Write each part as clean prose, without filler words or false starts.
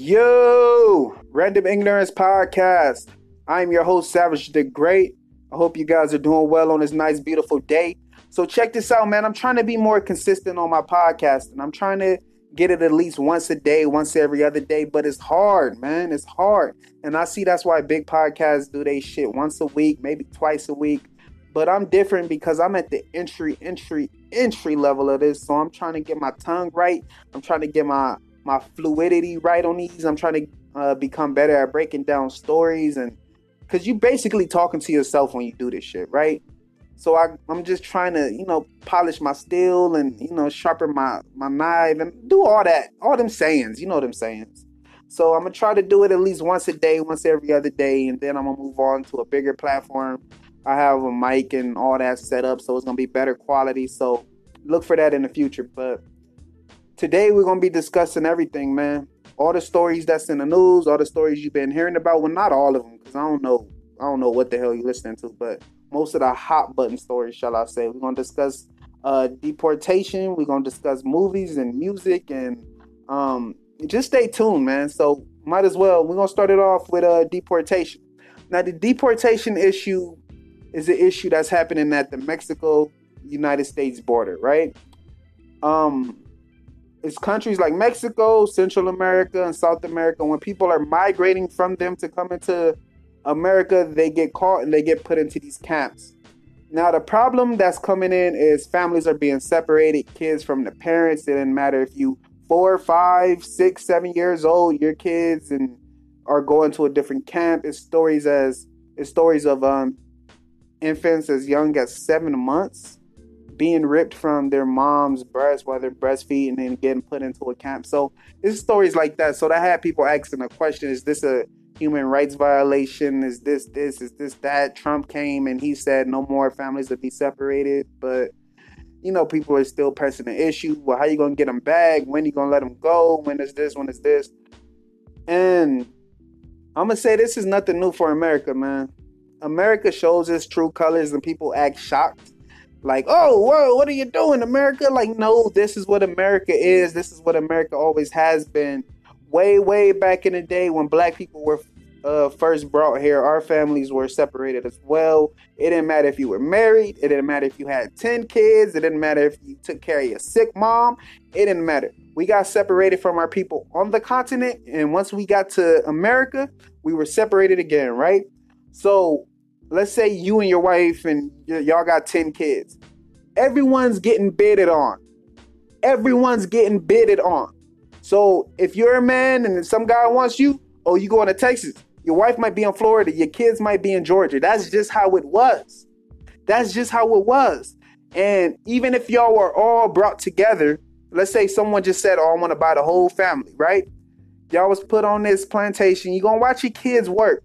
Yo, Random Ignorance Podcast. I'm your host, Savage the Great. I hope you guys are doing well on this nice, beautiful day. So check this out, man. I'm trying to be more consistent on my podcast, and I'm trying to get it at least once a day, once every other day. But it's hard, man. It's hard. And I see that's why big podcasts do they shit once a week, maybe twice a week. But I'm different because I'm at the entry level of this. So I'm trying to get my tongue right. I'm trying to get my fluidity right on these. I'm trying to become better at breaking down stories, and because you basically talking to yourself when you do this shit, right? So I'm just trying to, polish my steel and, sharpen my knife and do all that, all them sayings, So I'm going to try to do it at least once a day, once every other day, and then I'm going to move on to a bigger platform. I have a mic and all that set up, so it's going to be better quality. So look for that in the future, but today we're going to be discussing everything, man. All the stories that's in the news, all the stories you've been hearing about. Well, not all of them, because I don't know what the hell you're listening to, but most of the hot button stories, shall I say. We're going to discuss deportation. We're going to discuss movies and music, and just stay tuned, man. So might as well, we're going to start it off with deportation. Now, the deportation issue is an issue that's happening at the Mexico-United States border, right? It's countries like Mexico, Central America, and South America. When people are migrating from them to come into America, they get caught and they get put into these camps. Now, the problem that's coming in is families are being separated, kids from the parents. It doesn't matter if you 4, 5, 6, 7 years old, your kids and are going to a different camp. It's stories of infants as young as 7 months being ripped from their mom's breast while they're breastfeeding and getting put into a camp. So it's stories like that. So I had people asking the question, is this a human rights violation? Is this, is this that? Trump came and he said no more families to be separated. But, people are still pressing the issue. Well, how you going to get them back? When you going to let them go? When is this? When is this? And I'm going to say this is nothing new for America, man. America shows its true colors and people act shocked. Like, oh, whoa, what are you doing, America? Like, no, this is what America is. This is what America always has been. Way, way back in the day when black people were first brought here, our families were separated as well. It didn't matter if you were married. It didn't matter if you had 10 kids. It didn't matter if you took care of your sick mom. It didn't matter. We got separated from our people on the continent. And once we got to America, we were separated again, right? So let's say you and your wife and y'all got 10 kids. Everyone's getting bidded on. So if you're a man and some guy wants you, oh, you going to Texas. Your wife might be in Florida. Your kids might be in Georgia. That's just how it was. And even if y'all were all brought together, let's say someone just said, oh, I want to buy the whole family, right? Y'all was put on this plantation. You're going to watch your kids work.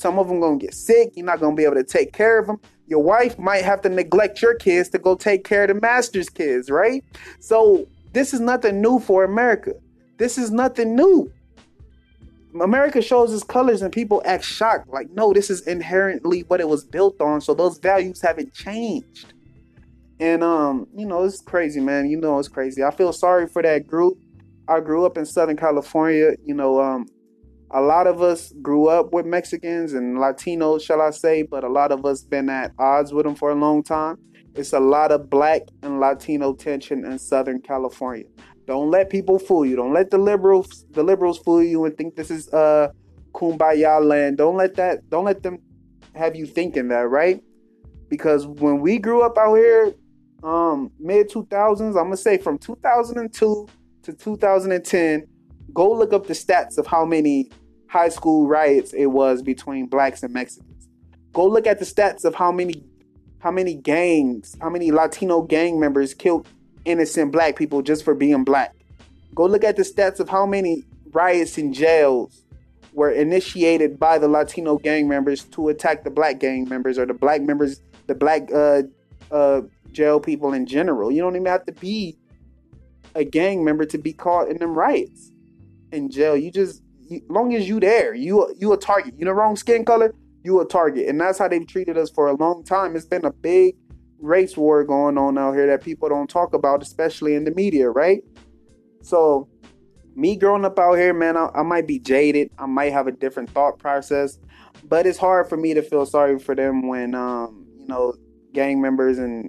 Some of them going to get sick. You're not going to be able to take care of them. Your wife might have to neglect your kids to go take care of the master's kids, right? So this is nothing new for America. America shows its colors and people act shocked. Like, no, this is inherently what it was built on. So those values haven't changed. And, it's crazy, man. It's crazy. I feel sorry for that group. I grew up in Southern California, a lot of us grew up with Mexicans and Latinos, shall I say, but a lot of us been at odds with them for a long time. It's a lot of black and Latino tension in Southern California. Don't let people fool you. Don't let the liberals fool you and think this is kumbaya land. Don't let them have you thinking that, right? Because when we grew up out here, mid-2000s, I'm going to say from 2002 to 2010, go look up the stats of how many high school riots it was between blacks and Mexicans. Go look at the stats of how many gangs, how many Latino gang members killed innocent black people just for being black. Go look at the stats of how many riots in jails were initiated by the Latino gang members to attack the black gang members or the black members, the black jail people in general. You don't even have to be a gang member to be caught in them riots. In jail, long as you there, you a target. You the wrong skin color, you a target. And that's how they've treated us for a long time. It's been a big race war going on out here that people don't talk about, especially in the media, right? So me growing up out here, man, I might be jaded. I might have a different thought process, but it's hard for me to feel sorry for them when, you know, gang members and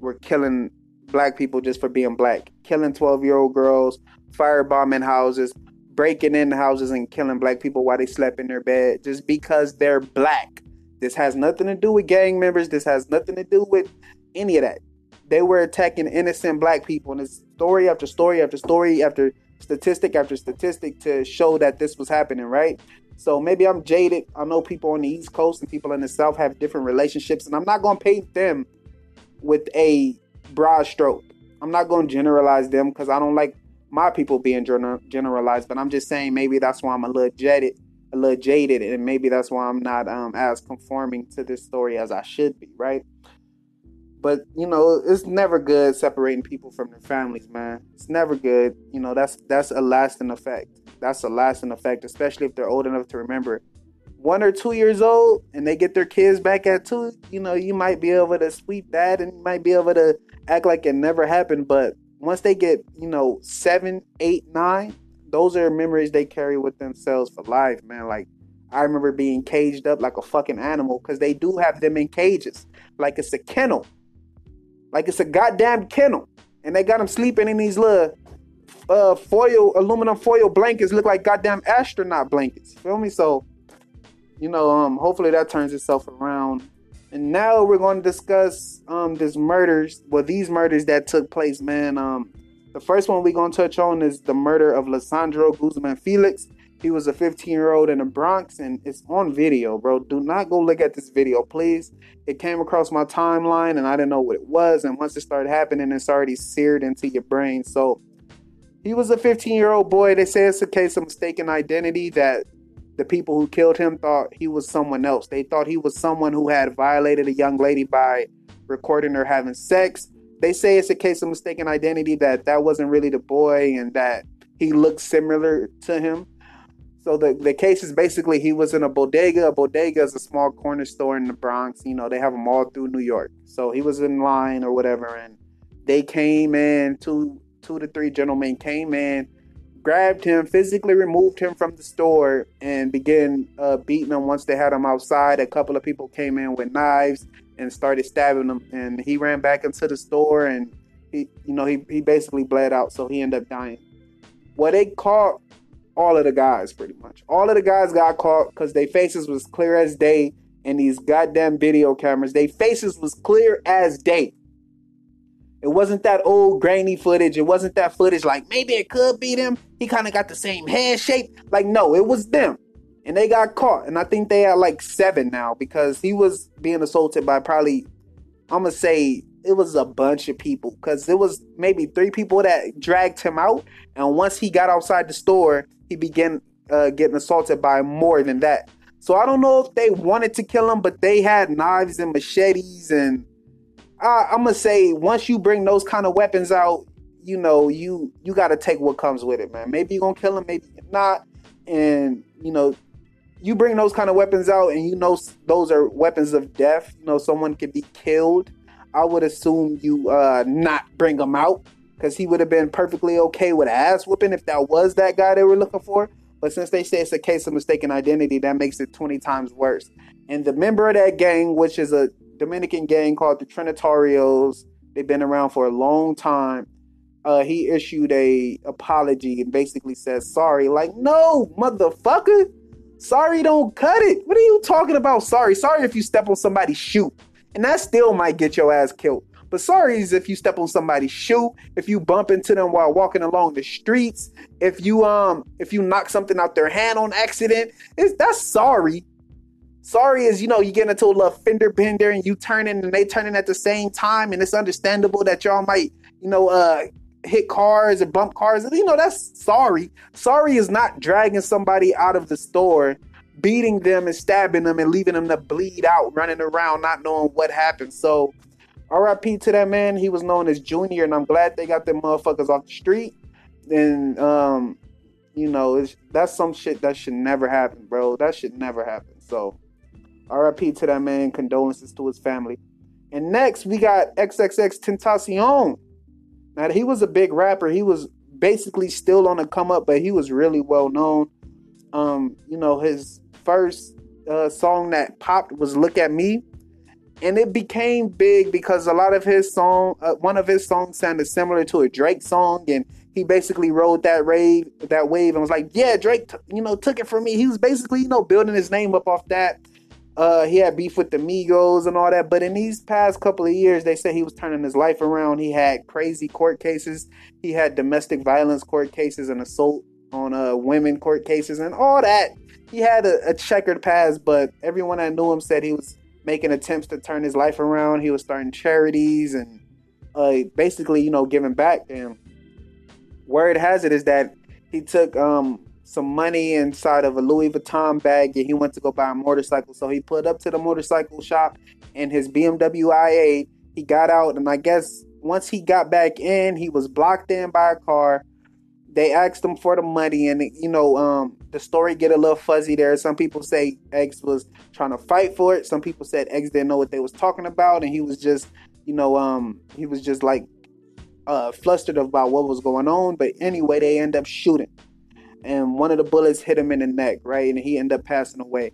were killing black people just for being black, killing 12-year-old girls, firebombing houses, breaking in houses and killing black people while they slept in their bed just because they're black. This has nothing to do with gang members. This has nothing to do with any of that. They were attacking innocent black people, and it's story after story after story after statistic to show that this was happening, right? So maybe I'm jaded. I know people on the East Coast and people in the South have different relationships, and I'm not going to paint them with a broad stroke. I'm not going to generalize them because I don't like my people being generalized, but I'm just saying maybe that's why I'm a little jaded, and maybe that's why I'm not as conforming to this story as I should be, right? But, you know, it's never good separating people from their families, man. It's never good. You know, that's a lasting effect. That's a lasting effect, especially if they're old enough to remember. 1 or 2 years old, and they get their kids back at 2, you know, you might be able to sweep that and you might be able to act like it never happened. But once they get, you know, 7, 8, 9, those are memories they carry with themselves for life, man. Like, I remember being caged up like a fucking animal, because they do have them in cages. Like it's a kennel. Like it's a goddamn kennel. And they got them sleeping in these little aluminum foil blankets, look like goddamn astronaut blankets. Feel me? So, you know, hopefully that turns itself around. And now we're going to discuss these murders that took place, man. The first one we're going to touch on is the murder of Lesandro Guzman-Felix. He was a 15-year-old in the Bronx, and it's on video, bro. Do not go look at this video, please. It came across my timeline, and I didn't know what it was. And once it started happening, it's already seared into your brain. So he was a 15-year-old boy. They say it's a case of mistaken identity, that the people who killed him thought he was someone else. They thought he was someone who had violated a young lady by recording her having sex. They say it's a case of mistaken identity, that wasn't really the boy and that he looked similar to him. So the case is basically he was in a bodega. A bodega is a small corner store in the Bronx. You know, they have them all through New York. So he was in line or whatever, and they came in, two to three gentlemen came in, grabbed him, physically removed him from the store, and began beating him. Once they had him outside, a couple of people came in with knives and started stabbing him. And he ran back into the store, and he basically bled out, so he ended up dying. Well, they caught all of the guys, pretty much. All of the guys got caught because their faces was clear as day. And these goddamn video cameras, their faces was clear as day. It wasn't that old grainy footage. It wasn't that footage like, maybe it could be them. He kind of got the same head shape. Like, no, it was them. And they got caught. And I think they had like 7 now, because he was being assaulted by probably, I'm going to say, it was a bunch of people, because it was maybe 3 people that dragged him out. And once he got outside the store, he began getting assaulted by more than that. So I don't know if they wanted to kill him, but they had knives and machetes. And I'm going to say, once you bring those kind of weapons out, you know, you got to take what comes with it, man. Maybe you're going to kill him, maybe you're not. And, you know, you bring those kind of weapons out, and you know those are weapons of death. You know, someone could be killed. I would assume you not bring him out, because he would have been perfectly okay with an ass whooping if that was that guy they were looking for. But since they say it's a case of mistaken identity, that makes it 20 times worse. And the member of that gang, which is a Dominican gang called the Trinitarios, they've been around for a long time. He issued an apology and basically says sorry. Like, no, motherfucker, sorry don't cut it. What are you talking about? Sorry. Sorry if you step on somebody's shoe. And that still might get your ass killed. But sorry is if you step on somebody's shoe, if you bump into them while walking along the streets, if you knock something out their hand on accident, that's sorry. Sorry is, you know, you get into a little fender bender and you turning and they turning at the same time, and it's understandable that y'all might, you know, hit cars or bump cars. You know, that's sorry. Sorry is not dragging somebody out of the store, beating them and stabbing them and leaving them to bleed out, running around, not knowing what happened. So RIP to that man. He was known as Junior, and I'm glad they got them motherfuckers off the street. And, you know, that's some shit that should never happen, bro. That should never happen. So RIP to that man. Condolences to his family. And next, we got XXXTentacion. Now, he was a big rapper. He was basically still on a come up, but he was really well known. You know, his first song that popped was Look at Me. And it became big because a lot of his song, one of his songs sounded similar to a Drake song. And he basically rode that wave and was like, yeah, Drake, took it from me. He was basically, building his name up off that. He had beef with the Migos and all that. But in these past couple of years, they said he was turning his life around. He had crazy court cases. He had domestic violence court cases and assault on women court cases and all that. He had a checkered past, but everyone that knew him said he was making attempts to turn his life around. He was starting charities and basically, giving back. And word has it is that he took some money inside of a Louis Vuitton bag and he went to go buy a motorcycle. So he pulled up to the motorcycle shop in his BMW i8. He got out, and I guess once he got back in, he was blocked in by a car. They asked him for the money, and the story get a little fuzzy there. Some people say X was trying to fight for it. Some people said X didn't know what they was talking about, and he was just, he was just like flustered about what was going on. But anyway, they end up shooting, and one of the bullets hit him in the neck, right, and he ended up passing away.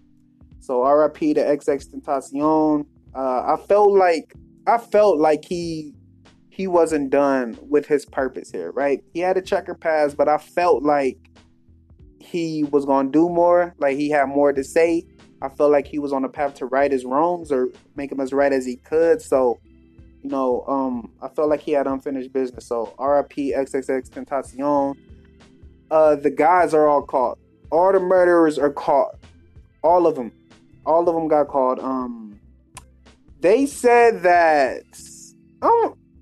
So R.I.P. to XXXTentacion. I felt like he wasn't done with his purpose here, right? He had a checker pass, but I felt like he was going to do more. Like he had more to say. I felt like he was on a path to right his wrongs or make him as right as he could. So, I felt like he had unfinished business. So RIP XXXTentacion. The guys are all caught. All the murderers are caught. All of them. All of them got caught. They said that...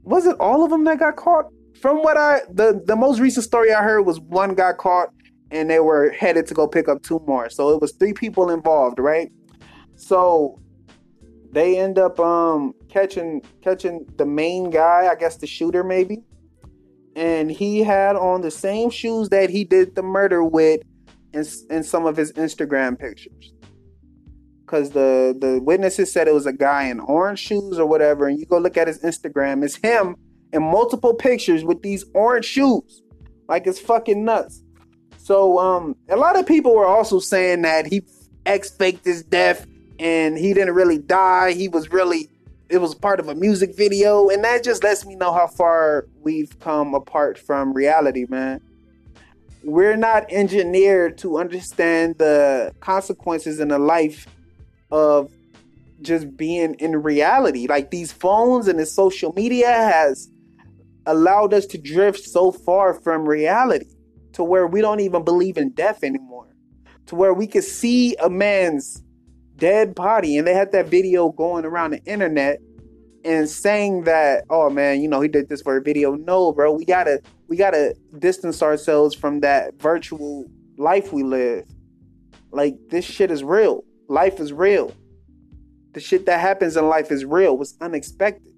was it all of them that got caught? From what the most recent story I heard was one got caught and they were headed to go pick up two more. So it was three people involved, right? So they end up catching the main guy, I guess the shooter maybe. And he had on the same shoes that he did the murder with in some of his Instagram pictures. Because the witnesses said it was a guy in orange shoes or whatever. And you go look at his Instagram. It's him in multiple pictures with these orange shoes. Like, it's fucking nuts. So a lot of people were also saying that he faked his death and he didn't really die. He was it was part of a music video. And that just lets me know how far we've come apart from reality, man. We're not engineered to understand the consequences in a life of just being in reality. Like, these phones and the social media has allowed us to drift so far from reality to where we don't even believe in death anymore, to where we could see a man's dead body. And they had that video going around the internet and saying that, oh man, he did this for a video. No, bro, we gotta distance ourselves from that virtual life we live. Like, this shit is real. Life is real. The shit that happens in life is real. It's unexpected.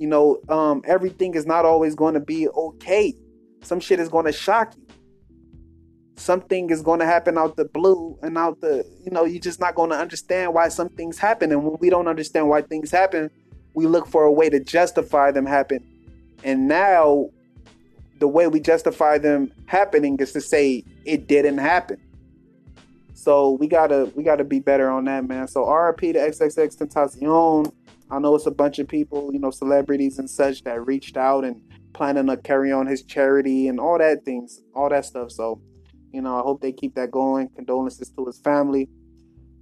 Everything is not always going to be okay. Some shit is going to shock you. Something is going to happen out the blue and out the, you're just not going to understand why some things happen. And when we don't understand why things happen, we look for a way to justify them happen. And now the way we justify them happening is to say it didn't happen. So we gotta be better on that, man. So RIP to XXXTentacion. I know it's a bunch of people, celebrities and such that reached out and planning to carry on his charity and all that things, all that stuff. So, I hope they keep that going. Condolences to his family.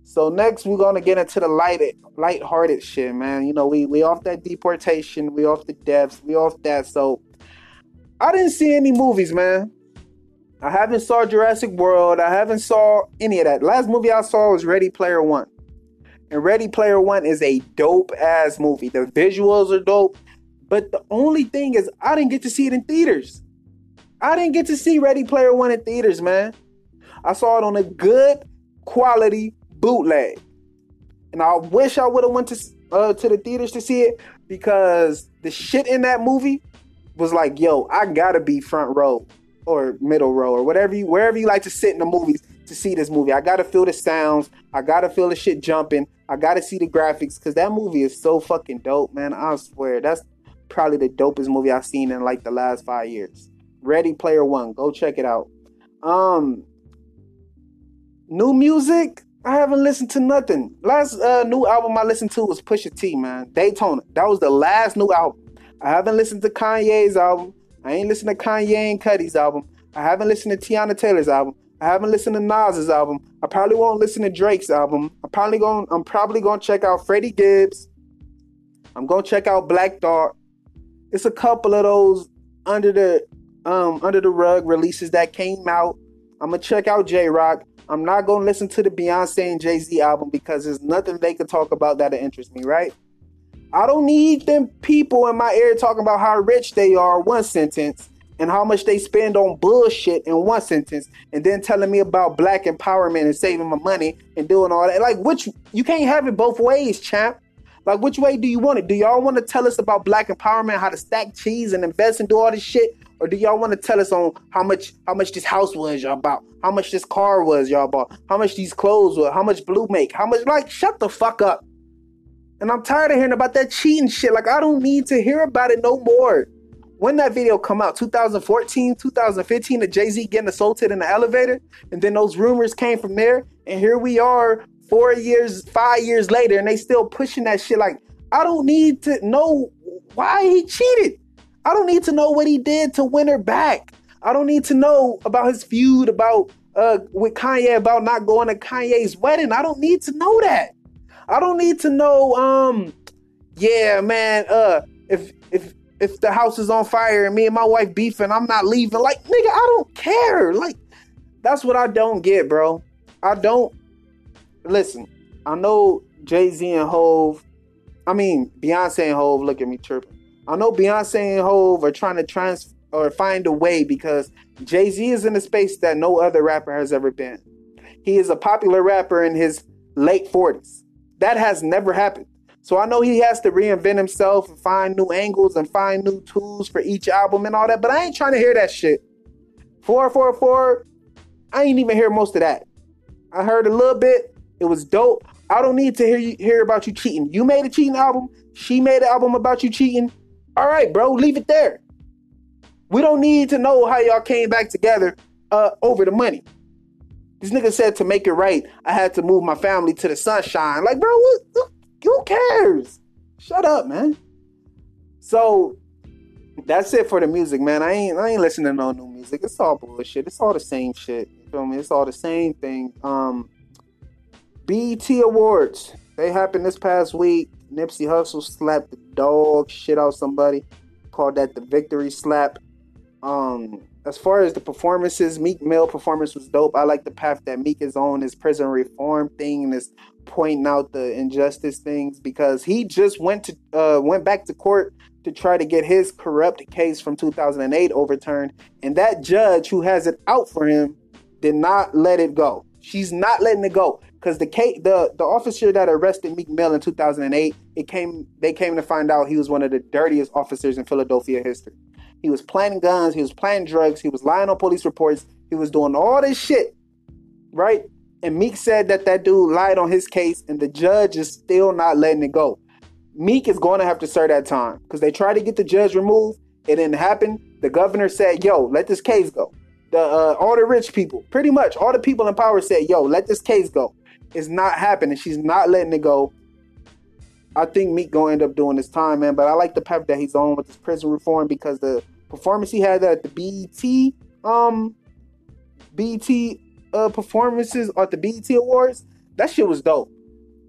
So next we're gonna get into the lighthearted shit, man. We off that deportation, we off the deaths, we off that. So I didn't see any movies, man. I haven't saw Jurassic World. I haven't saw any of that. Last movie I saw was Ready Player One. And Ready Player One is a dope-ass movie. The visuals are dope. But the only thing is I didn't get to see it in theaters. I didn't get to see Ready Player One in theaters, man. I saw it on a good quality bootleg. And I wish I would have went to the theaters to see it, because the shit in that movie was like, yo, I gotta be front row. Or middle row, or wherever you like to sit in the movies to see this movie. I gotta feel the sounds. I gotta feel the shit jumping. I gotta see the graphics, because that movie is so fucking dope, man. I swear, that's probably the dopest movie I've seen in like the last 5 years. Ready Player One. Go check it out. New music, I haven't listened to nothing. Last new album I listened to was Pusha T, man. Daytona. That was the last new album. I haven't listened to Kanye's album. I ain't listened to Kanye and Cudi's album. I haven't listened to Tiana Taylor's album. I haven't listened to Nas's album. I probably won't listen to Drake's album. I'm probably gonna check out Freddie Gibbs. I'm gonna check out Black Thought. It's a couple of those under the rug releases that came out. I'm gonna check out J-Rock. I'm not gonna listen to the Beyonce and Jay-Z album because there's nothing they could talk about that'll interest me, right? I don't need them people in my ear talking about how rich they are, one sentence, and how much they spend on bullshit in one sentence, and then telling me about black empowerment and saving my money and doing all that. Like, which you can't have it both ways, champ. Like, which way do you want it? Do y'all want to tell us about black empowerment, how to stack cheese and invest and do all this shit? Or do y'all want to tell us on how much this house was y'all bought, how much this car was y'all bought, how much these clothes were, how much Blue make, how much, like, shut the fuck up. And I'm tired of hearing about that cheating shit. Like, I don't need to hear about it no more. When that video come out, 2014, 2015, the Jay-Z getting assaulted in the elevator, and then those rumors came from there, and here we are 5 years later, and they still pushing that shit. Like, I don't need to know why he cheated. I don't need to know what he did to win her back. I don't need to know about his feud with Kanye about not going to Kanye's wedding. I don't need to know that. I don't need to know, if the house is on fire and me and my wife beefing, I'm not leaving. Like, nigga, I don't care. Like, that's what I don't get, bro. Listen, I know Beyonce and Hove, look at me chirping. I know Beyonce and Hove are trying to find a way because Jay-Z is in a space that no other rapper has ever been. He is a popular rapper in his late 40s. That has never happened. So I know he has to reinvent himself and find new angles and find new tools for each album and all that, but I ain't trying to hear that shit. 444, I ain't even hear most of that. I heard a little bit. It was dope. I don't need to hear about you cheating. You made a cheating album. She made an album about you cheating. All right, bro, leave it there. We don't need to know how y'all came back together over the money. This nigga said to make it right, I had to move my family to the sunshine. Like, bro, who cares? Shut up, man. So that's it for the music, man. I ain't listening to no new music. It's all bullshit. It's all the same shit. You feel me? It's all the same thing. BET Awards. They happened this past week. Nipsey Hussle slapped the dog shit out somebody. Called that the victory slap. As far as the performances, Meek Mill performance was dope. I like the path that Meek is on, his prison reform thing and his pointing out the injustice things, because he just went back to court to try to get his corrupt case from 2008 overturned, and that judge who has it out for him did not let it go. She's not letting it go because the officer that arrested Meek Mill in 2008, they came to find out he was one of the dirtiest officers in Philadelphia history. He was planting guns. He was planting drugs. He was lying on police reports. He was doing all this shit, right? And Meek said that dude lied on his case, and the judge is still not letting it go. Meek is going to have to serve that time because they tried to get the judge removed. It didn't happen. The governor said, yo, let this case go. All the rich people, pretty much all the people in power said, yo, let this case go. It's not happening. She's not letting it go. I think Meek gonna end up doing his time, man. But I like the path that he's on with this prison reform because the performance he had at the BET performances at the BET Awards, that shit was dope.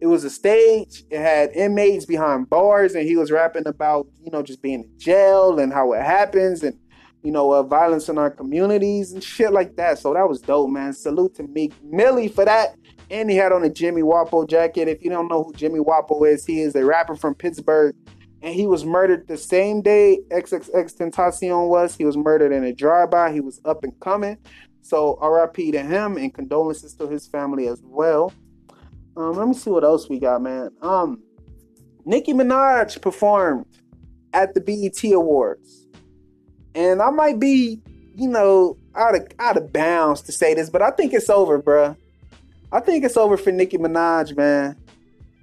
It was a stage. It had inmates behind bars, and he was rapping about just being in jail and how it happens, and violence in our communities and shit like that. So that was dope, man. Salute to Meek Millie for that. And he had on a Jimmy Wopo jacket. If you don't know who Jimmy Wopo is, he is a rapper from Pittsburgh. And he was murdered the same day XXXTentacion was. He was murdered in a drive-by. He was up and coming. So RIP to him and condolences to his family as well. Let me see what else we got, man. Nicki Minaj performed at the BET Awards. And I might be, out of bounds to say this, but I think it's over, bruh. I think it's over for Nicki Minaj, man.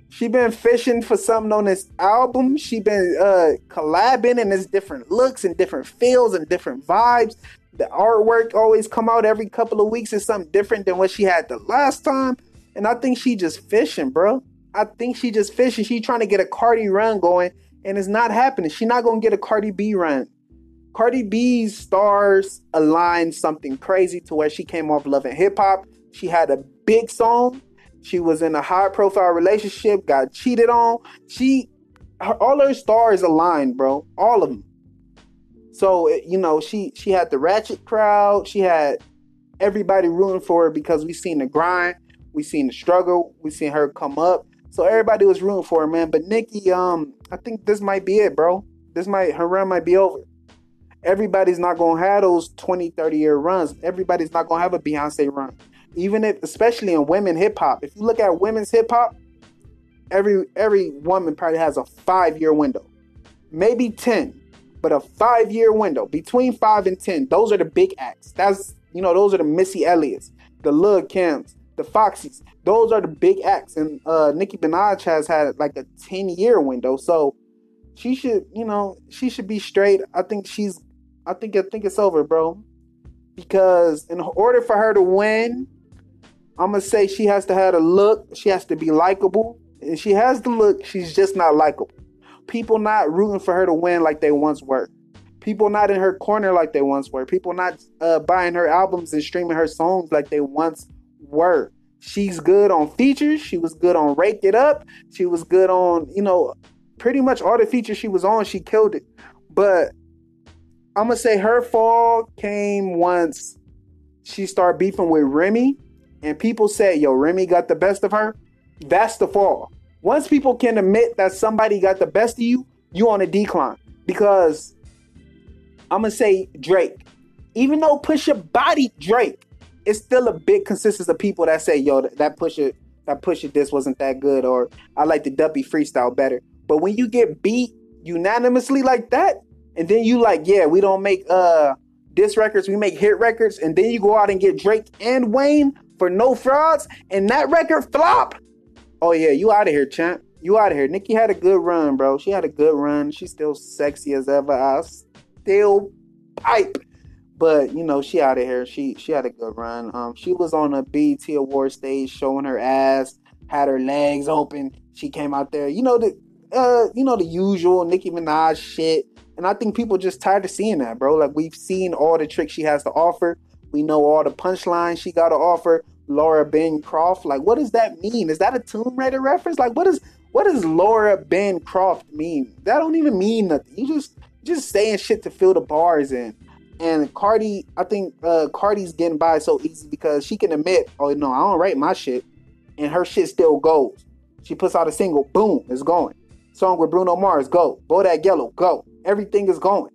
She been fishing for something on this album. She been collabing, and it's different looks and different feels and different vibes. The artwork always come out every couple of weeks. It's something different than what she had the last time. And I think she just fishing, bro. I think she just fishing. She trying to get a Cardi run going, and it's not happening. She not going to get a Cardi B run. Cardi B's stars aligned something crazy to where she came off Love and Hip Hop. She had a big song. She was in a high-profile relationship, got cheated on. All her stars aligned, bro. All of them. So, you know, she had the ratchet crowd. She had everybody rooting for her because we seen the grind. We seen the struggle. We seen her come up. So everybody was rooting for her, man. But Nicki, I think this might be it, bro. Her run might be over. Everybody's not going to have those 20, 30-year runs. Everybody's not going to have a Beyonce run. Especially in women hip-hop. If you look at women's hip-hop, every woman probably has a 5-year window. Maybe 10, but a 5-year window. Between 5 and 10, those are the big acts. Those are the Missy Elliott's, the Lil Kim's, the Foxy's. Those are the big acts. And Nicki Minaj has had like a 10-year window. So she should be straight. I think it's over, bro. Because in order for her to win, I'm going to say she has to have a look. She has to be likable. And she has the look. She's just not likable. People not rooting for her to win like they once were. People not in her corner like they once were. People not buying her albums and streaming her songs like they once were. She's good on features. She was good on Rake It Up. She was good on, pretty much all the features she was on, she killed it. But I'm going to say her fall came once she started beefing with Remy. And people said, yo, Remy got the best of her. That's the fall. Once people can admit that somebody got the best of you, you on a decline. Because I'm going to say Drake. Even though Pusha bodied Drake, it's still a big consensus of people that say, yo, that Pusha diss wasn't that good, or I like the Duppy freestyle better. But when you get beat unanimously like that, and then you like, yeah, we don't make diss records, we make hit records, and then you go out and get Drake and Wayne for No Frauds, and that record flop. Oh yeah, you out of here, champ. You out of here. Nicki had a good run, bro. She had a good run. She's still sexy as ever. I still pipe. But, she out of here. She had a good run. She was on a BET Award stage showing her ass, had her legs open. She came out there. The usual Nicki Minaj shit. And I think people just tired of seeing that, bro. Like, we've seen all the tricks she has to offer. We know all the punchlines she got to offer. Laura Bancroft. Like, what does that mean? Is that a Tomb Raider reference? Like, what does Laura Bancroft mean? That don't even mean nothing. You just saying shit to fill the bars in. And Cardi, I think Cardi's getting by so easy because she can admit, oh, no, I don't write my shit. And her shit still goes. She puts out a single. Boom. It's going. Song with Bruno Mars. Go. Bodak Yellow. Go. Everything is going.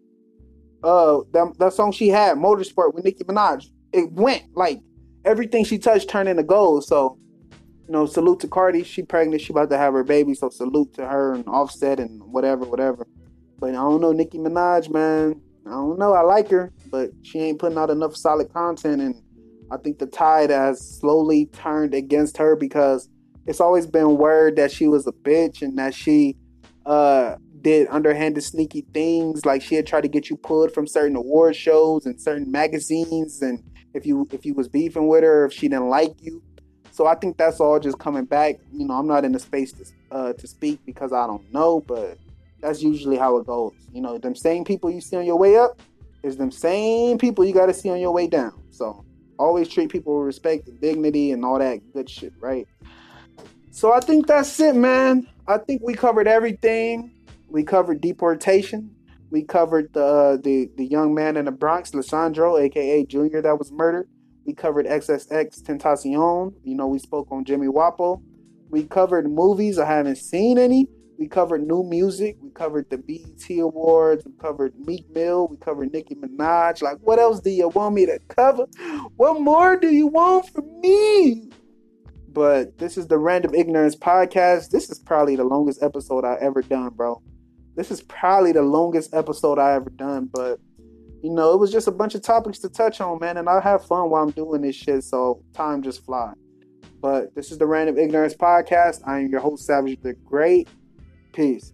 That song she had, Motorsport with Nicki Minaj, it went. Like, everything she touched turned into gold. So, salute to Cardi. She pregnant. She about to have her baby. So salute to her and Offset and whatever. But I don't know, Nicki Minaj, man. I don't know. I like her, but she ain't putting out enough solid content. And I think the tide has slowly turned against her because it's always been word that she was a bitch and that she did underhanded sneaky things. Like, she had tried to get you pulled from certain award shows and certain magazines, and if you was beefing with her, if she didn't like you. So I think that's all just coming back. I'm not in the space to speak because I don't know, but that's usually how it goes. Them same people you see on your way up is them same people you got to see on your way down. So always treat people with respect and dignity and all that good shit, right? So I think that's it, man. I think we covered everything. We covered deportation. We covered the young man in the Bronx, Lesandro, a.k.a. Junior, that was murdered. We covered XXXTentacion. We spoke on Jimmy Wopo. We covered movies. I haven't seen any. We covered new music. We covered the BET Awards. We covered Meek Mill. We covered Nicki Minaj. Like, what else do you want me to cover? What more do you want from me? But this is the Random Ignorance Podcast. This is probably the longest episode I ever done, bro. But, it was just a bunch of topics to touch on, man. And I have fun while I'm doing this shit, so time just flies. But this is the Random Ignorance Podcast. I am your host, Savage the Great. Peace.